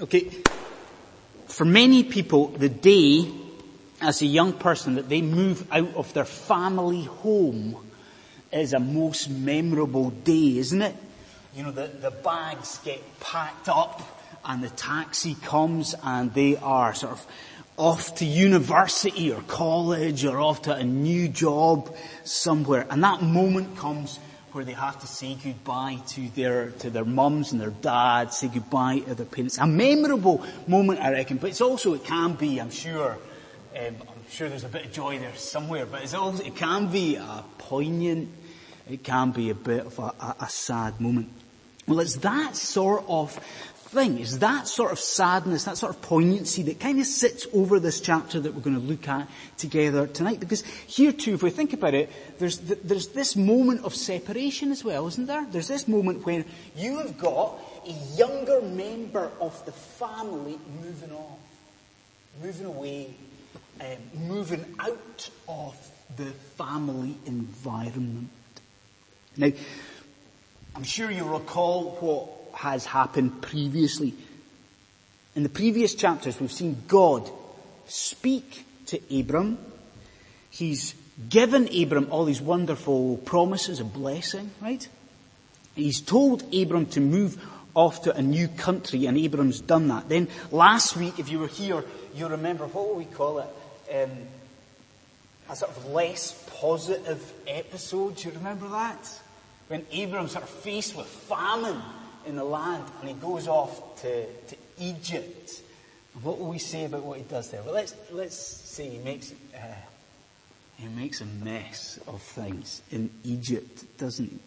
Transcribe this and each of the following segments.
Okay. For many people, the day as a young person that they move out of their family home is a most memorable day, isn't it? You know, the bags get packed up and the taxi comes and they are sort of off to university or college or off to a new job somewhere. And that moment comes where they have to say goodbye to their mums and their dads, say goodbye to their parents. A memorable moment, I reckon, but it can be, I'm sure there's a bit of joy there somewhere, but it can be a poignant, it can be a bit of a sad moment. Well, it's that sort of thing, it's that sort of sadness, that sort of poignancy that kind of sits over this chapter that we're going to look at together tonight. Because here too, if we think about it, there's this moment of separation as well, isn't there? There's this moment where you have got a younger member of the family moving on, moving away, moving out of the family environment. Now, I'm sure you'll recall what has happened previously. In the previous chapters, we've seen God speak to Abram. He's given Abram all these wonderful promises of blessing, right? He's told Abram to move off to a new country, and Abram's done that. Then last week, if you were here, you'll remember, what we call it? A sort of less positive episode. Do you remember that? When Abram's sort of faced with famine in the land and he goes off to Egypt. What will we say about what he does there? Well, let's say he makes a mess of things in Egypt, doesn't he?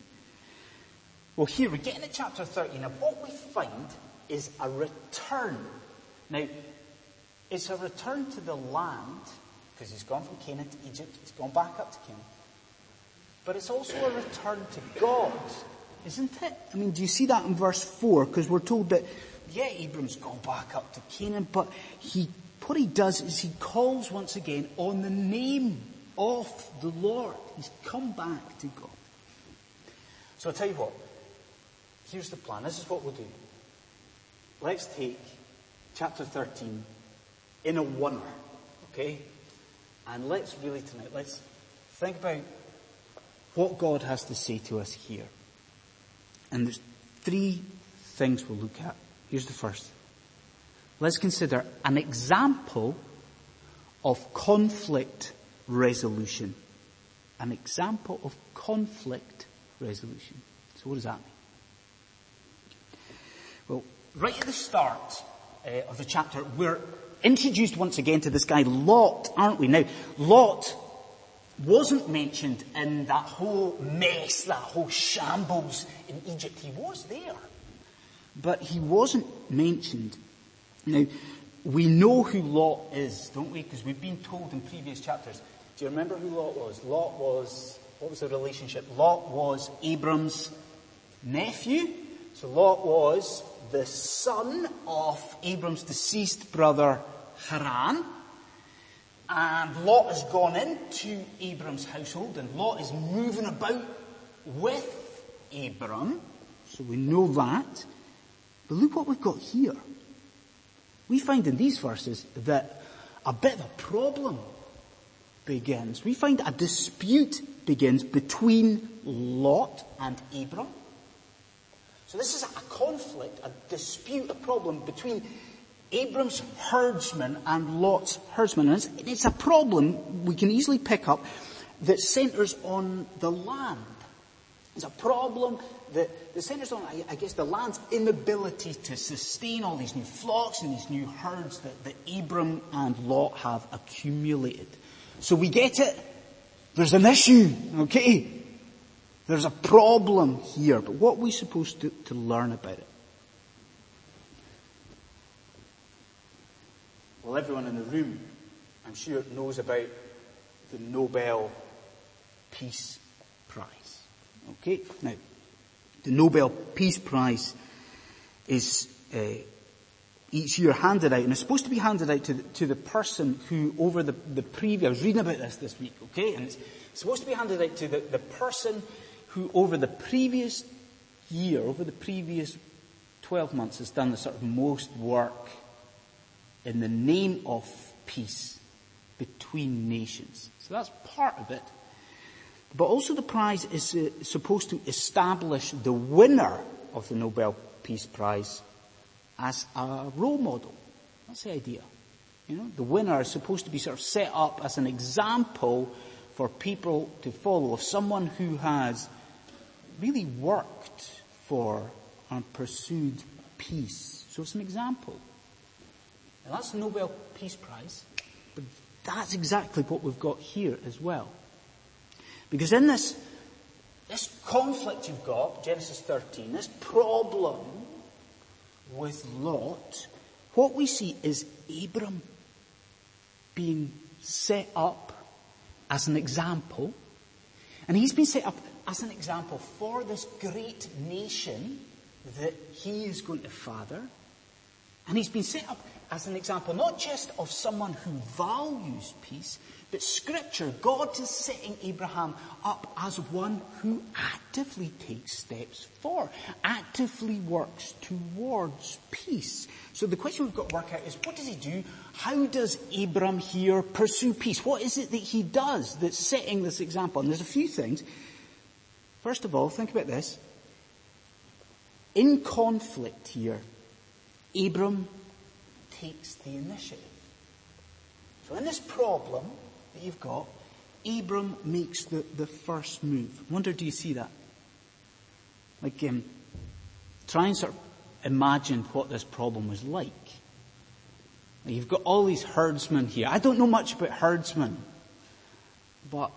Well, here we're getting to chapter 13. Now, what we find is a return. Now, it's a return to the land, because he's gone from Canaan to Egypt, he's gone back up to Canaan. But it's also a return to God, isn't it? I mean, do you see that in verse 4? Because we're told that, yeah, Abram's gone back up to Canaan, but what he does is he calls once again on the name of the Lord. He's come back to God. So I'll tell you what, here's the plan. This is what we'll do. Let's take chapter 13 in a oneer, okay? And let's really tonight, let's think about what God has to say to us here. And there's three things we'll look at. Here's the first. Let's consider an example of conflict resolution. An example of conflict resolution. So what does that mean? Well, right at the start of the chapter, we're introduced once again to this guy Lot, aren't we? Now, Lot wasn't mentioned in that whole mess, that whole shambles in Egypt. He was there, but he wasn't mentioned. Now, we know who Lot is, don't we? Because we've been told in previous chapters. Do you remember who Lot was? Lot was, what was the relationship? Lot was Abram's nephew. So Lot was the son of Abram's deceased brother Haran. And Lot has gone into Abram's household, and Lot is moving about with Abram. So we know that. But look what we've got here. We find in these verses that a bit of a problem begins. We find a dispute begins between Lot and Abram. So this is a conflict, a dispute, a problem between Abram's herdsman and Lot's herdsman. And it's a problem we can easily pick up that centres on the land. It's a problem that centres on, I guess, the land's inability to sustain all these new flocks and these new herds that Abram and Lot have accumulated. So we get it. There's an issue, okay? There's a problem here. But what are we supposed to learn about it? Well, everyone in the room, I'm sure, knows about the Nobel Peace Prize. Okay? Now, the Nobel Peace Prize is each year handed out, and it's supposed to be handed out to the person who, over the previous, I was reading about this week, okay? And it's supposed to be handed out to the person who over the previous year, over the previous 12 months has done the sort of most work in the name of peace between nations. So that's part of it. But also the prize is supposed to establish the winner of the Nobel Peace Prize as a role model. That's the idea. You know, the winner is supposed to be sort of set up as an example for people to follow, of someone who has really worked for and pursued peace. So it's an example. Now that's the Nobel Peace Prize, but that's exactly what we've got here as well. Because in this conflict you've got, Genesis 13, this problem with Lot, what we see is Abram being set up as an example. And he's been set up as an example for this great nation that he is going to father. And he's been set up as an example, not just of someone who values peace, but Scripture, God is setting Abraham up as one who actively takes steps for, actively works towards peace. So the question we've got to work out is, what does he do? How does Abram here pursue peace? What is it that he does that's setting this example? And there's a few things. First of all, think about this. In conflict here, Abram takes the initiative. So in this problem that you've got, Abram makes the first move. I wonder, do you see that? Like, try and sort of imagine what this problem was like. Now, you've got all these herdsmen here. I don't know much about herdsmen, but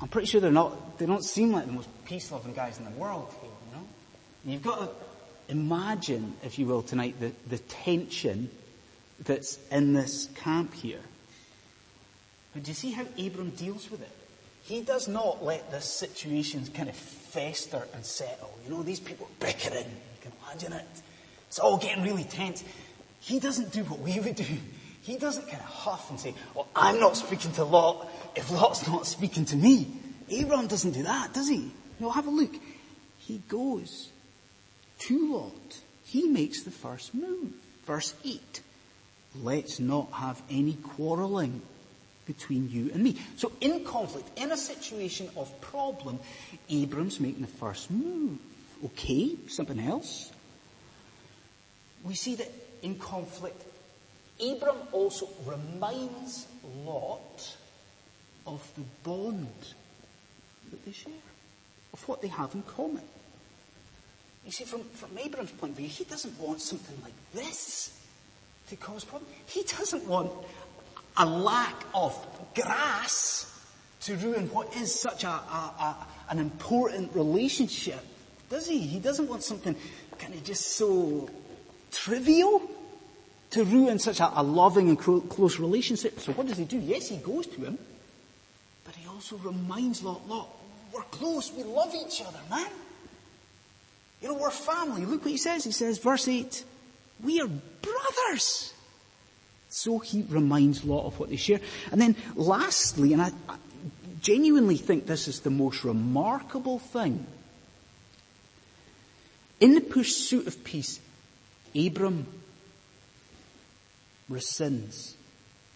I'm pretty sure they don't seem like the most peace-loving guys in the world here, you know? And you've got to imagine, if you will, tonight, the tension that's in this camp here. But do you see how Abram deals with it? He does not let this situation kind of fester and settle. You know, these people are bickering. You can imagine it. It's all getting really tense. He doesn't do what we would do. He doesn't kind of huff and say, well, I'm not speaking to Lot if Lot's not speaking to me. Abram doesn't do that, does he? No, have a look. He goes to Lot. He makes the first move. Verse 8. Let's not have any quarrelling between you and me. So in conflict, in a situation of problem, Abram's making the first move. Okay, something else. We see that in conflict, Abram also reminds Lot of the bond that they share, of what they have in common. You see, from Abram's point of view, he doesn't want something like this to cause problems. He doesn't want a lack of grass to ruin what is such an important relationship, does he? He doesn't want something kind of just so trivial to ruin such a loving and close relationship. So what does he do? Yes, he goes to him, but he also reminds Lot, we're close, we love each other, man. You know, we're family. Look what he says. He says, verse 8, we are brothers. So he reminds Lot of what they share. And then lastly, and I genuinely think this is the most remarkable thing, in the pursuit of peace, Abram rescinds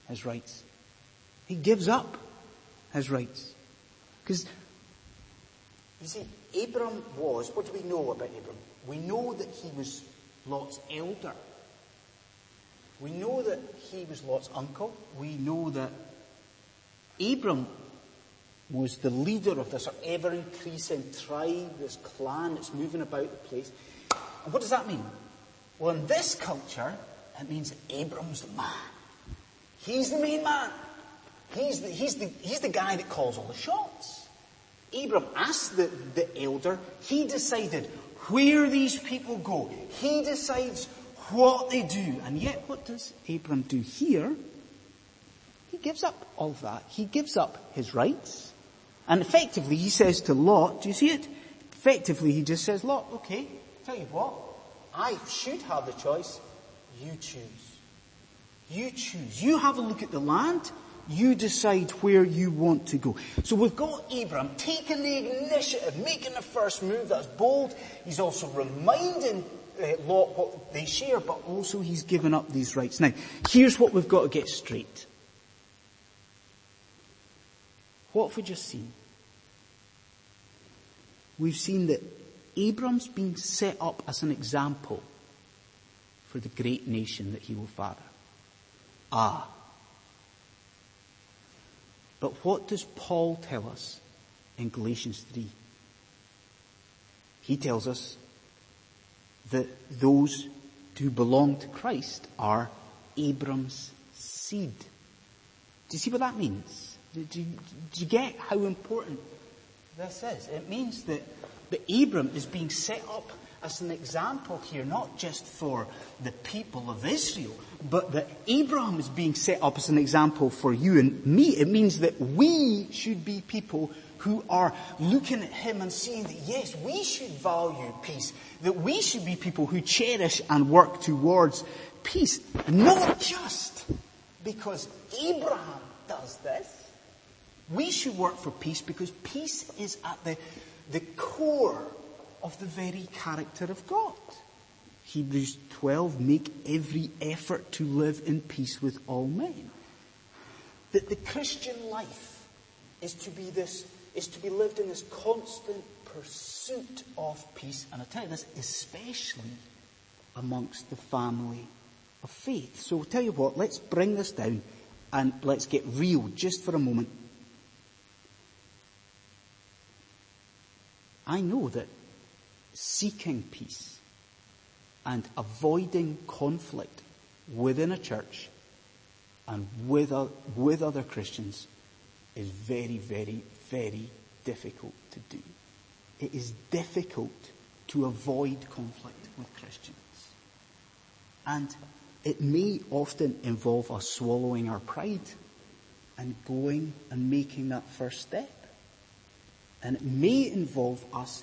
his rights. He gives up his rights. Because, you see, Abram was, what do we know about Abram? We know that he was Lot's elder. We know that he was Lot's uncle. We know that Abram was the leader of this ever-increasing tribe, this clan that's moving about the place. And what does that mean? Well, in this culture, it means that Abram's the man. He's the main man. He's the guy that calls all the shots. Abram asked the elder. He decided where these people go. He decides what they do. And yet, what does Abram do here? He gives up all that. He gives up his rights. And effectively, he says to Lot, do you see it? Effectively, he just says, Lot, okay, tell you what, I should have the choice. You choose. You choose. You have a look at the land. You decide where you want to go. So we've got Abraham taking the initiative, making the first move. That's bold. He's also reminding Lot what they share, but also he's given up these rights. Now, here's what we've got to get straight. What have we just seen? We've seen that Abram's being set up as an example for the great nation that he will father. But what does Paul tell us in Galatians 3? He tells us that those who belong to Christ are Abram's seed. Do you see what that means? Do you get how important this is? It means that Abram is being set up as an example here, not just for the people of Israel, but that Abraham is being set up as an example for you and me. It means that we should be people who are looking at him and seeing that, yes, we should value peace, that we should be people who cherish and work towards peace, not just because Abraham does this. We should work for peace because peace is at the core of the very character of God. Hebrews 12, make every effort to live in peace with all men. That the Christian life is to be lived in this constant pursuit of peace, and I tell you this, especially amongst the family of faith. So I'll tell you what, let's bring this down and let's get real just for a moment. I know that seeking peace and avoiding conflict within a church and with other Christians is very, very, very difficult to do. It is difficult to avoid conflict with Christians. And it may often involve us swallowing our pride and going and making that first step. And it may involve us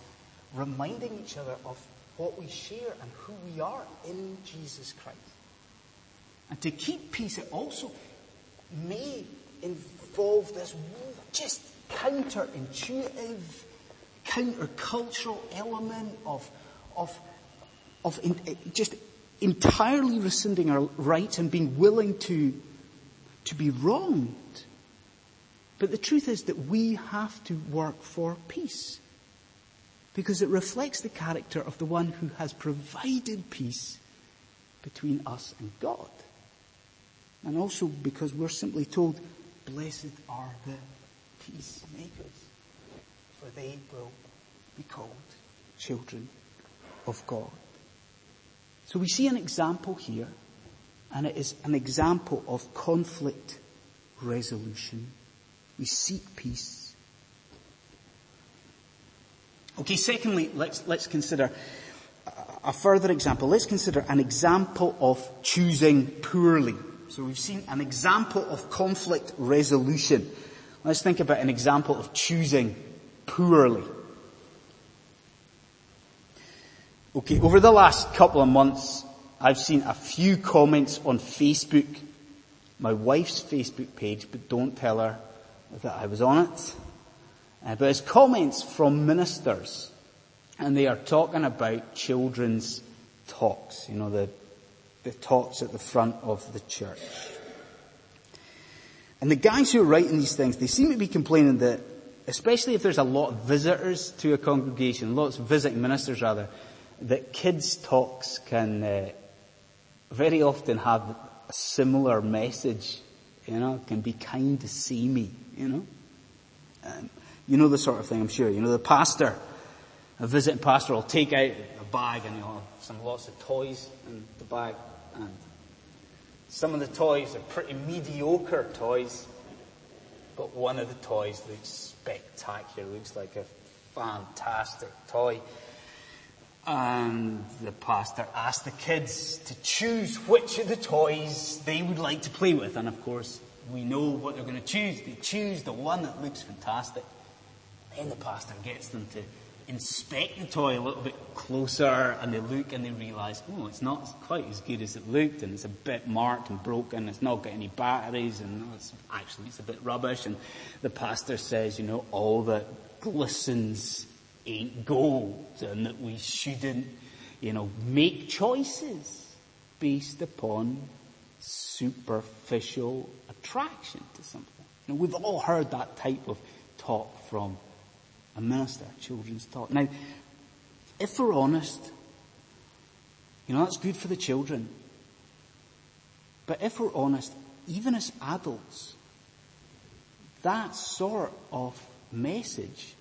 reminding each other of what we share and who we are in Jesus Christ. And to keep peace, it also may involve this just counterintuitive, countercultural element of entirely rescinding our rights and being willing to be wronged. But the truth is that we have to work for peace, because it reflects the character of the one who has provided peace between us and God. And also because we're simply told, blessed are the peacemakers, for they will be called children of God. So we see an example here, and it is an example of conflict resolution. We seek peace. Okay, secondly, let's consider a further example. Let's consider an example of choosing poorly. So we've seen an example of conflict resolution. Let's think about an example of choosing poorly. Okay, over the last couple of months, I've seen a few comments on Facebook, my wife's Facebook page, but don't tell her that I was on it. But it's comments from ministers, and they are talking about children's talks, you know, the talks at the front of the church. And the guys who are writing these things, they seem to be complaining that, especially if there's a lot of visitors to a congregation, lots of visiting ministers rather, that kids' talks can very often have a similar message, you know, can be kind to see me, you know. You know the sort of thing, I'm sure. You know, the pastor, a visiting pastor, will take out a bag and he'll have lots of toys in the bag. And some of the toys are pretty mediocre toys, but one of the toys looks spectacular, looks like a fantastic toy. And the pastor asked the kids to choose which of the toys they would like to play with. And of course, we know what they're going to choose. They choose the one that looks fantastic. Then the pastor gets them to inspect the toy a little bit closer, and they look and they realise, oh, it's not quite as good as it looked, and it's a bit marked and broken, it's not got any batteries, and it's a bit rubbish. And the pastor says, you know, all that glistens ain't gold, and that we shouldn't, you know, make choices based upon superficial attraction to something. You know, we've all heard that type of talk from a minister, children's talk. Now, if we're honest, you know, that's good for the children. But if we're honest, even as adults, that sort of message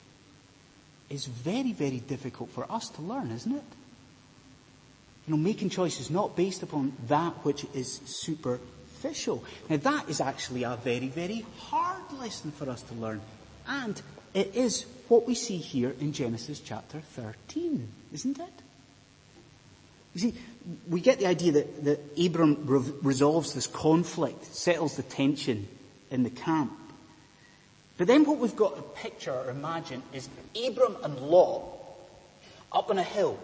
is very, very difficult for us to learn, isn't it? You know, making choices not based upon that which is superficial. Now, that is actually a very, very hard lesson for us to learn. And it is what we see here in Genesis chapter 13, isn't it? You see, we get the idea that Abram resolves this conflict, settles the tension in the camp. But then what we've got to picture or imagine is Abram and Lot up on a hill,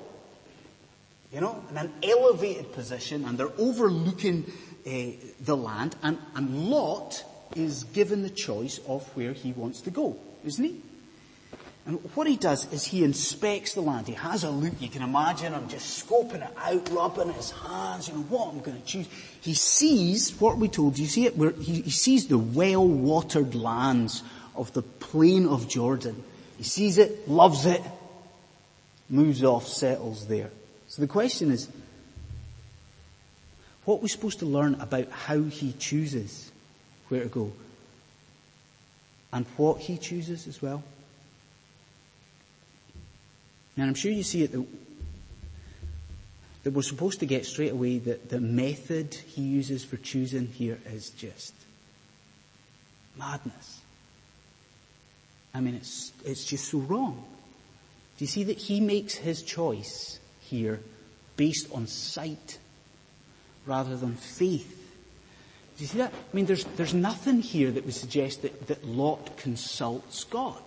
you know, in an elevated position, and they're overlooking the land, and Lot is given the choice of where he wants to go, isn't he? And what he does is he inspects the land. He has a look. You can imagine him just scoping it out, rubbing his hands, you know, what I'm going to choose. He sees, what we told you, see it? He sees the well-watered lands of the plain of Jordan. He sees it, loves it, moves off, settles there. So the question is, what are we supposed to learn about how he chooses where to go? And what he chooses as well. Now, I'm sure you see it that we're supposed to get straight away that the method he uses for choosing here is just madness. I mean, it's just so wrong. Do you see that he makes his choice here based on sight rather than faith? Do you see that? I mean, there's nothing here that would suggest that Lot consults God.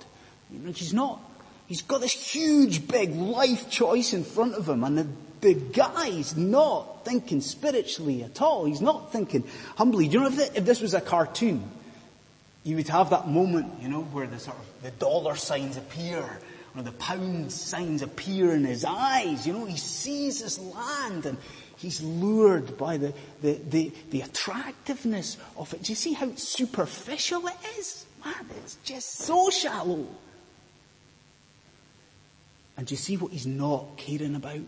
You know, he's not. He's got this huge, big life choice in front of him, and the guy's not thinking spiritually at all. He's not thinking humbly. Do you know, if this was a cartoon, you would have that moment, you know, where the dollar signs appear, or the pound signs appear in his eyes. You know, he sees this land, and he's lured by the attractiveness of it. Do you see how superficial it is? Man, it's just so shallow. And do you see what he's not caring about? Do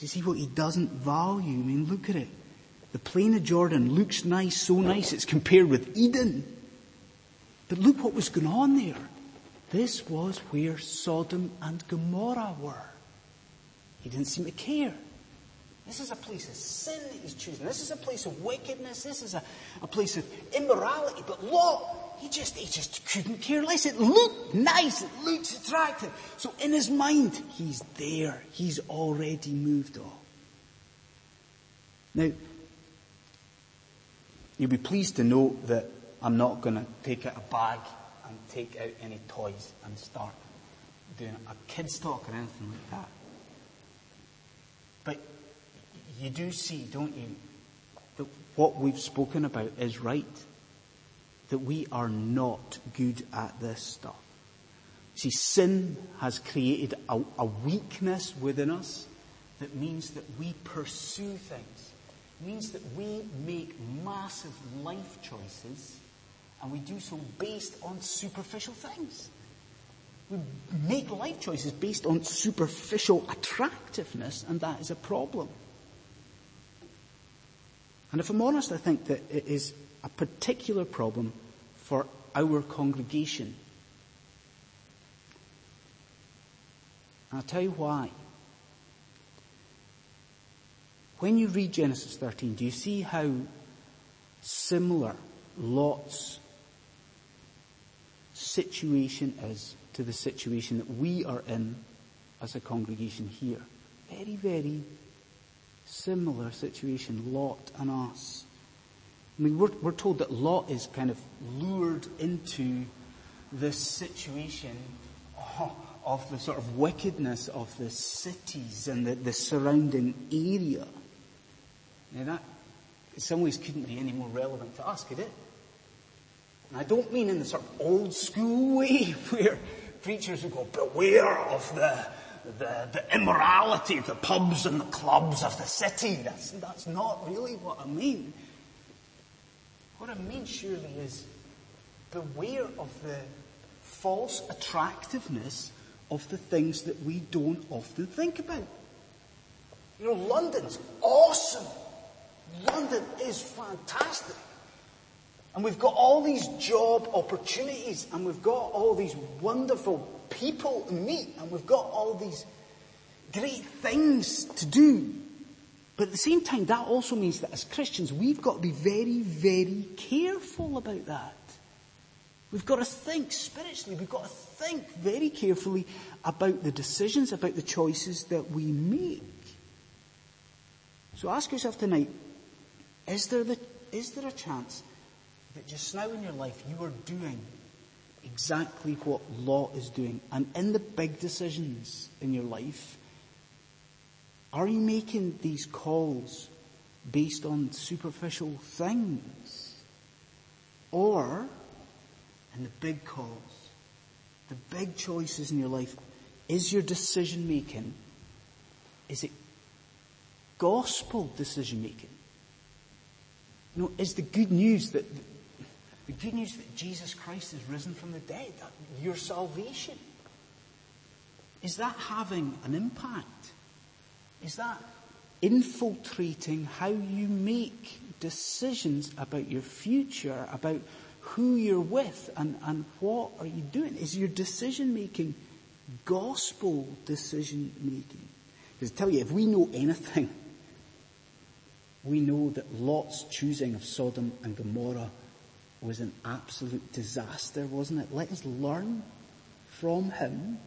you see what he doesn't value? I mean, look at it. The plain of Jordan looks nice, so nice it's compared with Eden. But look what was going on there. This was where Sodom and Gomorrah were. He didn't seem to care. This is a place of sin that he's choosing. This is a place of wickedness. This is a place of immorality. But Lot, he just couldn't care less. It looked nice. It looks attractive. So in his mind, he's there. He's already moved on. Now, you'll be pleased to know that I'm not going to take out a bag and take out any toys and start doing a kid's talk or anything like that. But you do see, don't you, that what we've spoken about is right. That we are not good at this stuff. See, sin has created a weakness within us that means that we pursue things. It means that we make massive life choices, and we do so based on superficial things. We make life choices based on superficial attractiveness, and that is a problem. And if I'm honest, I think that it is a particular problem for our congregation. And I'll tell you why. When you read Genesis 13, do you see how similar Lot's situation is to the situation that we are in as a congregation here? Very, very similar situation, Lot and us. I mean, we're told that Lot is kind of lured into this situation of the sort of wickedness of the cities and the surrounding area. Now that, in some ways, couldn't be any more relevant to us, could it? And I don't mean in the sort of old school way where preachers would go, beware of the immorality of the pubs and the clubs of the city. That's not really what I mean. What I mean surely is beware of the false attractiveness of the things that we don't often think about. You know, London's awesome. London is fantastic. And we've got all these job opportunities, and we've got all these wonderful people to meet, and we've got all these great things to do. But at the same time, that also means that as Christians, we've got to be very, very careful about that. We've got to think spiritually. We've got to think very carefully about the decisions, about the choices that we make. So ask yourself tonight, is there a chance that just now in your life you are doing exactly what Lot is doing? And in the big decisions in your life, are you making these calls based on superficial things? Or, in the big calls, the big choices in your life, is your decision making, is it gospel decision making? You know, is the good news that Jesus Christ is risen from the dead, that your salvation, is that having an impact? Is that infiltrating how you make decisions about your future, about who you're with and what are you doing? Is your decision making gospel decision making? Because I tell you, if we know anything, we know that Lot's choosing of Sodom and Gomorrah was an absolute disaster, wasn't it? Let us learn from him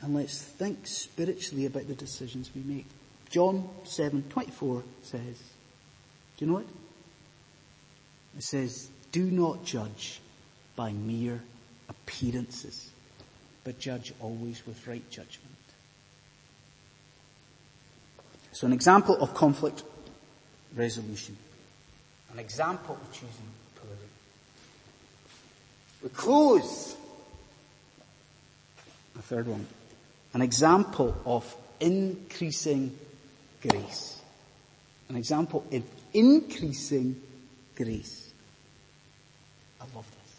and let's think spiritually about the decisions we make. John 7:24 says, do you know it? It says, do not judge by mere appearances, but judge always with right judgment. So an example of conflict resolution. An example of choosing poorly. We close. A third one. An example of increasing grace. An example of increasing grace. I love this.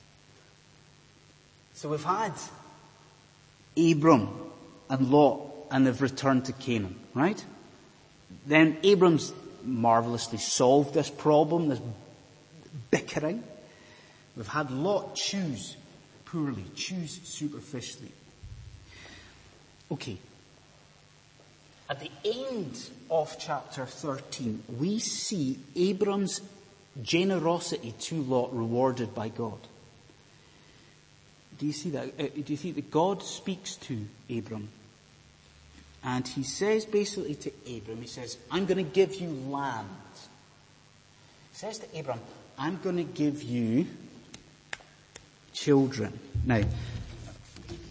So we've had Abram and Lot, and they've returned to Canaan, right? Then Abram's marvelously solved this problem, this bickering. We've had Lot choose poorly, choose superficially. Okay. At the end of chapter 13, we see Abram's generosity to Lot rewarded by God. Do you see that? Do you think that God speaks to Abram? And he says basically to Abram, he says, I'm going to give you land. He says to Abram, I'm going to give you children. Now,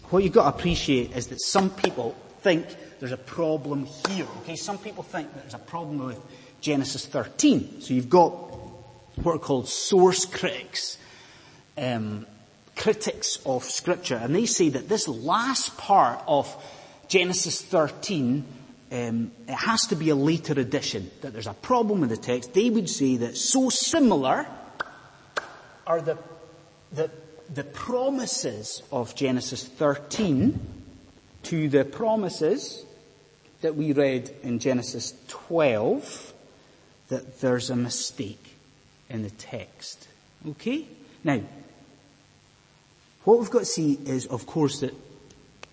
what you've got to appreciate is that some people think there's a problem here. Okay, some people think that there's a problem with Genesis 13. So you've got what are called source critics, critics of Scripture. And they say that this last part of Genesis 13, it has to be a later addition, that there's a problem with the text. They would say that so similar are the promises of Genesis 13 to the promises that we read in Genesis 12, that there's a mistake in the text. Okay? Now, what we've got to see is, of course, that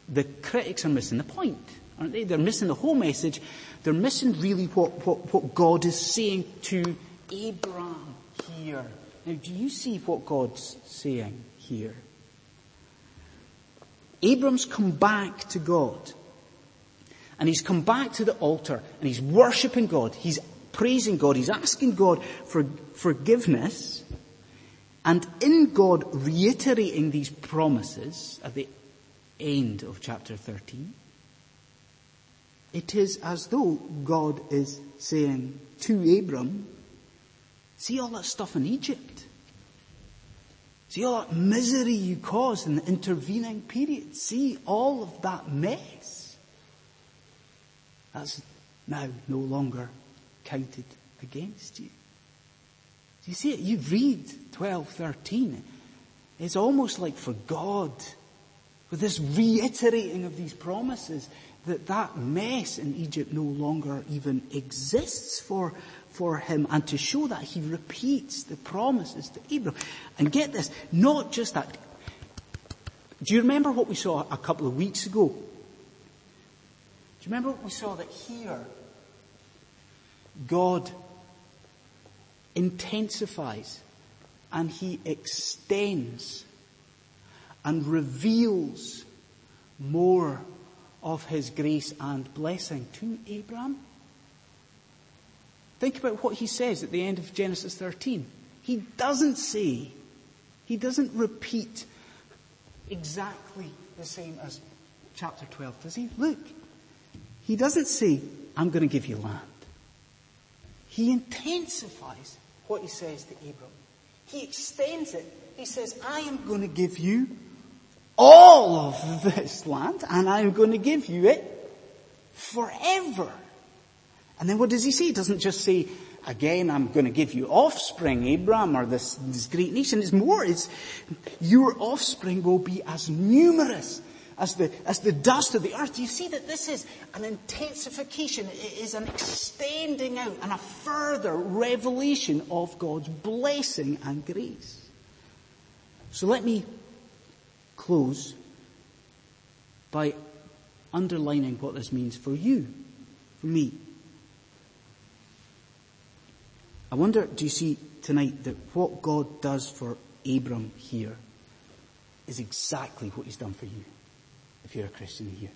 the critics are missing the point, aren't they? They're missing the whole message. They're missing really what God is saying to Abraham here. Now, do you see what God's saying here? Abram's come back to God. And he's come back to the altar. And he's worshipping God. He's praising God. He's asking God for forgiveness. And in God reiterating these promises at the end of chapter 13, it is as though God is saying to Abram, see all that stuff in Egypt. See all that misery you caused in the intervening period. See all of that mess. That's now no longer counted against you. Do you see it? You read 12:13. It's almost like for God, with this reiterating of these promises, that mess in Egypt no longer even exists for him. And to show that, he repeats the promises to Abram. And get this, not just that. Do you remember what we saw a couple of weeks ago? Do you remember what we saw, that here God intensifies and he extends and reveals more of his grace and blessing to Abram? Think about what he says at the end of Genesis 13. He doesn't repeat exactly the same as chapter 12, does he? Look, he doesn't say, I'm going to give you land. He intensifies what he says to Abram. He extends it. He says, I am going to give you all of this land, and I am going to give you it forever. And then what does he say? He doesn't just say, again, I'm going to give you offspring, Abram, or this great nation. It's more. It's, your offspring will be as numerous as the dust of the earth. You see that this is an intensification. It is an extending out and a further revelation of God's blessing and grace. So let me close by underlining what this means for you, for me. I wonder, do you see tonight that what God does for Abram here is exactly what he's done for you, if you're a Christian here.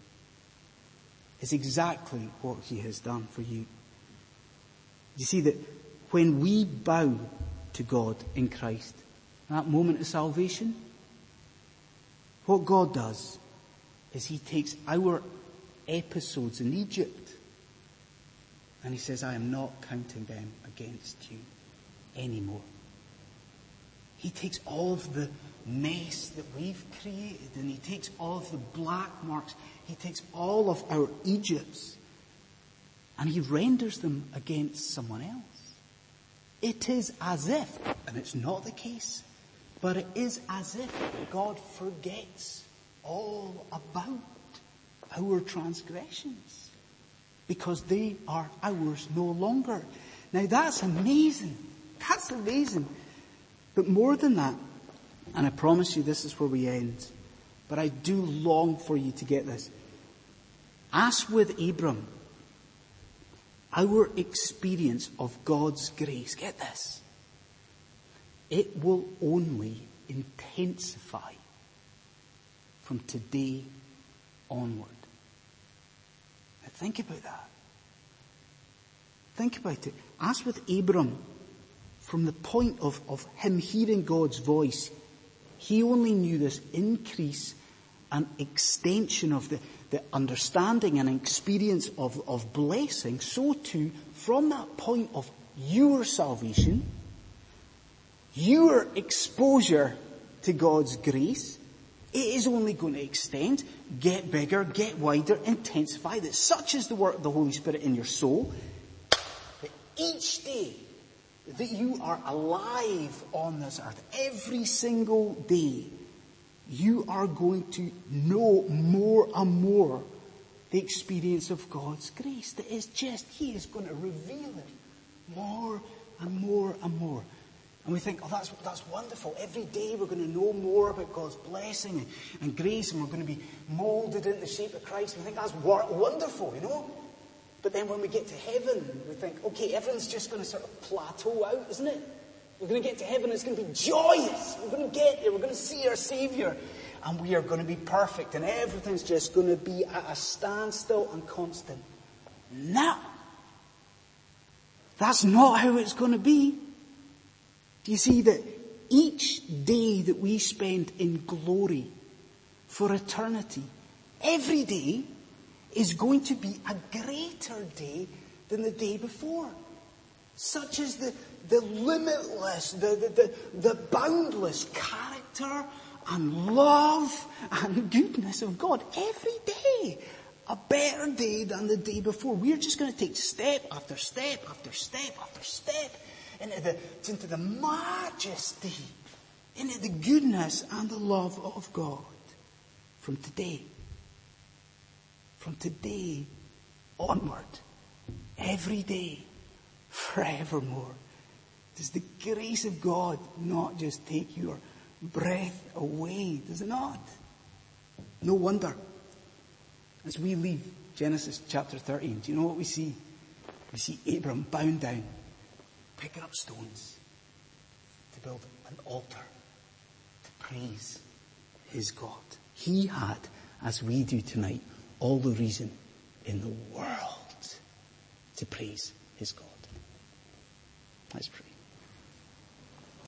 It's exactly what he has done for you. You see that when we bow to God in Christ, that moment of salvation, what God does is he takes our episodes in Egypt and he says, I am not counting them against you anymore. He takes all of the mess that we've created, and he takes all of the black marks, he takes all of our Egypts, and he renders them against someone else. It is as if, and it's not the case, but it is as if God forgets all about our transgressions, because they are ours no longer. Now that's amazing. That's amazing. But more than that, and I promise you this is where we end, but I do long for you to get this. As with Abram, our experience of God's grace, get this, it will only intensify from today onward. Now think about that. Think about it. As with Abram, from the point of him hearing God's voice, he only knew this increase and extension of the understanding and experience of blessing. So too, from that point of your salvation, your exposure to God's grace, it is only going to extend, get bigger, get wider, intensify. That such is the work of the Holy Spirit in your soul, that each day that you are alive on this earth, every single day, you are going to know more and more the experience of God's grace. That is just, he is going to reveal it more and more and more. And we think, oh, that's wonderful. Every day we're going to know more about God's blessing and grace, and we're going to be molded into the shape of Christ. And we think that's wonderful, you know. But then when we get to heaven, we think, okay, everything's just going to sort of plateau out, isn't it? We're going to get to heaven, it's going to be joyous. We're going to get there, we're going to see our Savior, and we are going to be perfect, and everything's just going to be at a standstill and constant. No. That's not how it's going to be. Do you see that each day that we spend in glory for eternity every day is going to be a greater day than the day before. Such is the limitless, the boundless character and love and goodness of God. Every day, a better day than the day before. We're just going to take step after step after step after step into the majesty, into the goodness and the love of God from today. From today onward, every day, forevermore. Does the grace of God not just take your breath away? Does it not? No wonder. As we leave Genesis chapter 13, do you know what we see? We see Abram bound down, picking up stones to build an altar to praise his God. He had, as we do tonight, all the reason in the world to praise his God. Let's pray.